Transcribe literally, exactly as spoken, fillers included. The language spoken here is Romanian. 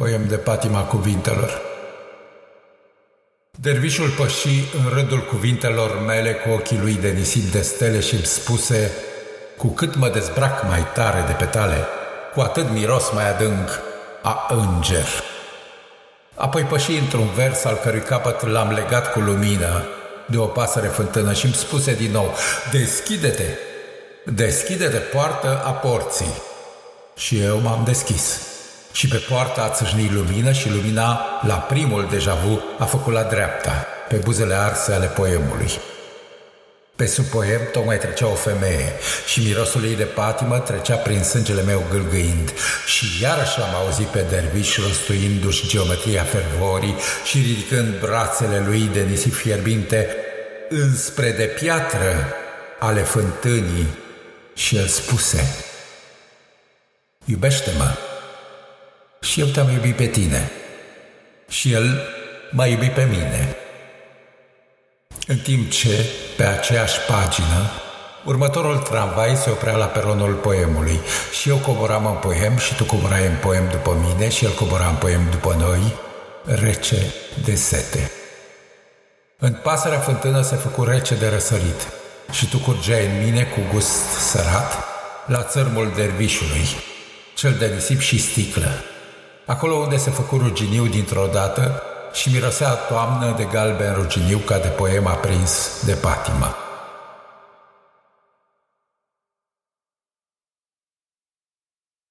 Poem de Patima Cuvintelor. Dervișul păși în rândul cuvintelor mele cu ochii lui de nisip de stele și îmi spuse: cu cât mă dezbrac mai tare de petale, cu atât miros mai adânc a înger. Apoi păși într-un vers al cărui capăt l-am legat cu lumină de o pasăre fântână și îmi spuse din nou: deschide-te, deschide-te poartă a porții. Și eu m-am deschis. Și pe poarta a țâșnit lumină și lumina, la primul déjà-vu, a făcut la dreapta, pe buzele arse ale poemului. Pe sub poem tocmai trecea o femeie și mirosul ei de patimă trecea prin sângele meu gâlgâind și iarăși l-am auzit pe derviș rostuindu-și geometria fervorii și ridicând brațele lui de nisip fierbinte înspre de piatră ale fântânii și el spuse: iubește-mă! Și eu te-am iubit pe tine și el m-a iubit pe mine. În timp ce, pe aceeași pagină, următorul tramvai se oprea la peronul poemului și eu coboram în poem și tu coborai în poem după mine și el cobora în poem după noi, rece de sete. În pasărea fântână se făcu rece de răsărit și tu curgeai în mine cu gust sărat la țărmul dervișului, cel de nisip și sticlă, acolo unde se făcu ruginiu dintr-o dată și mirosea toamnă de galben ruginiu ca de poem aprins de patimă.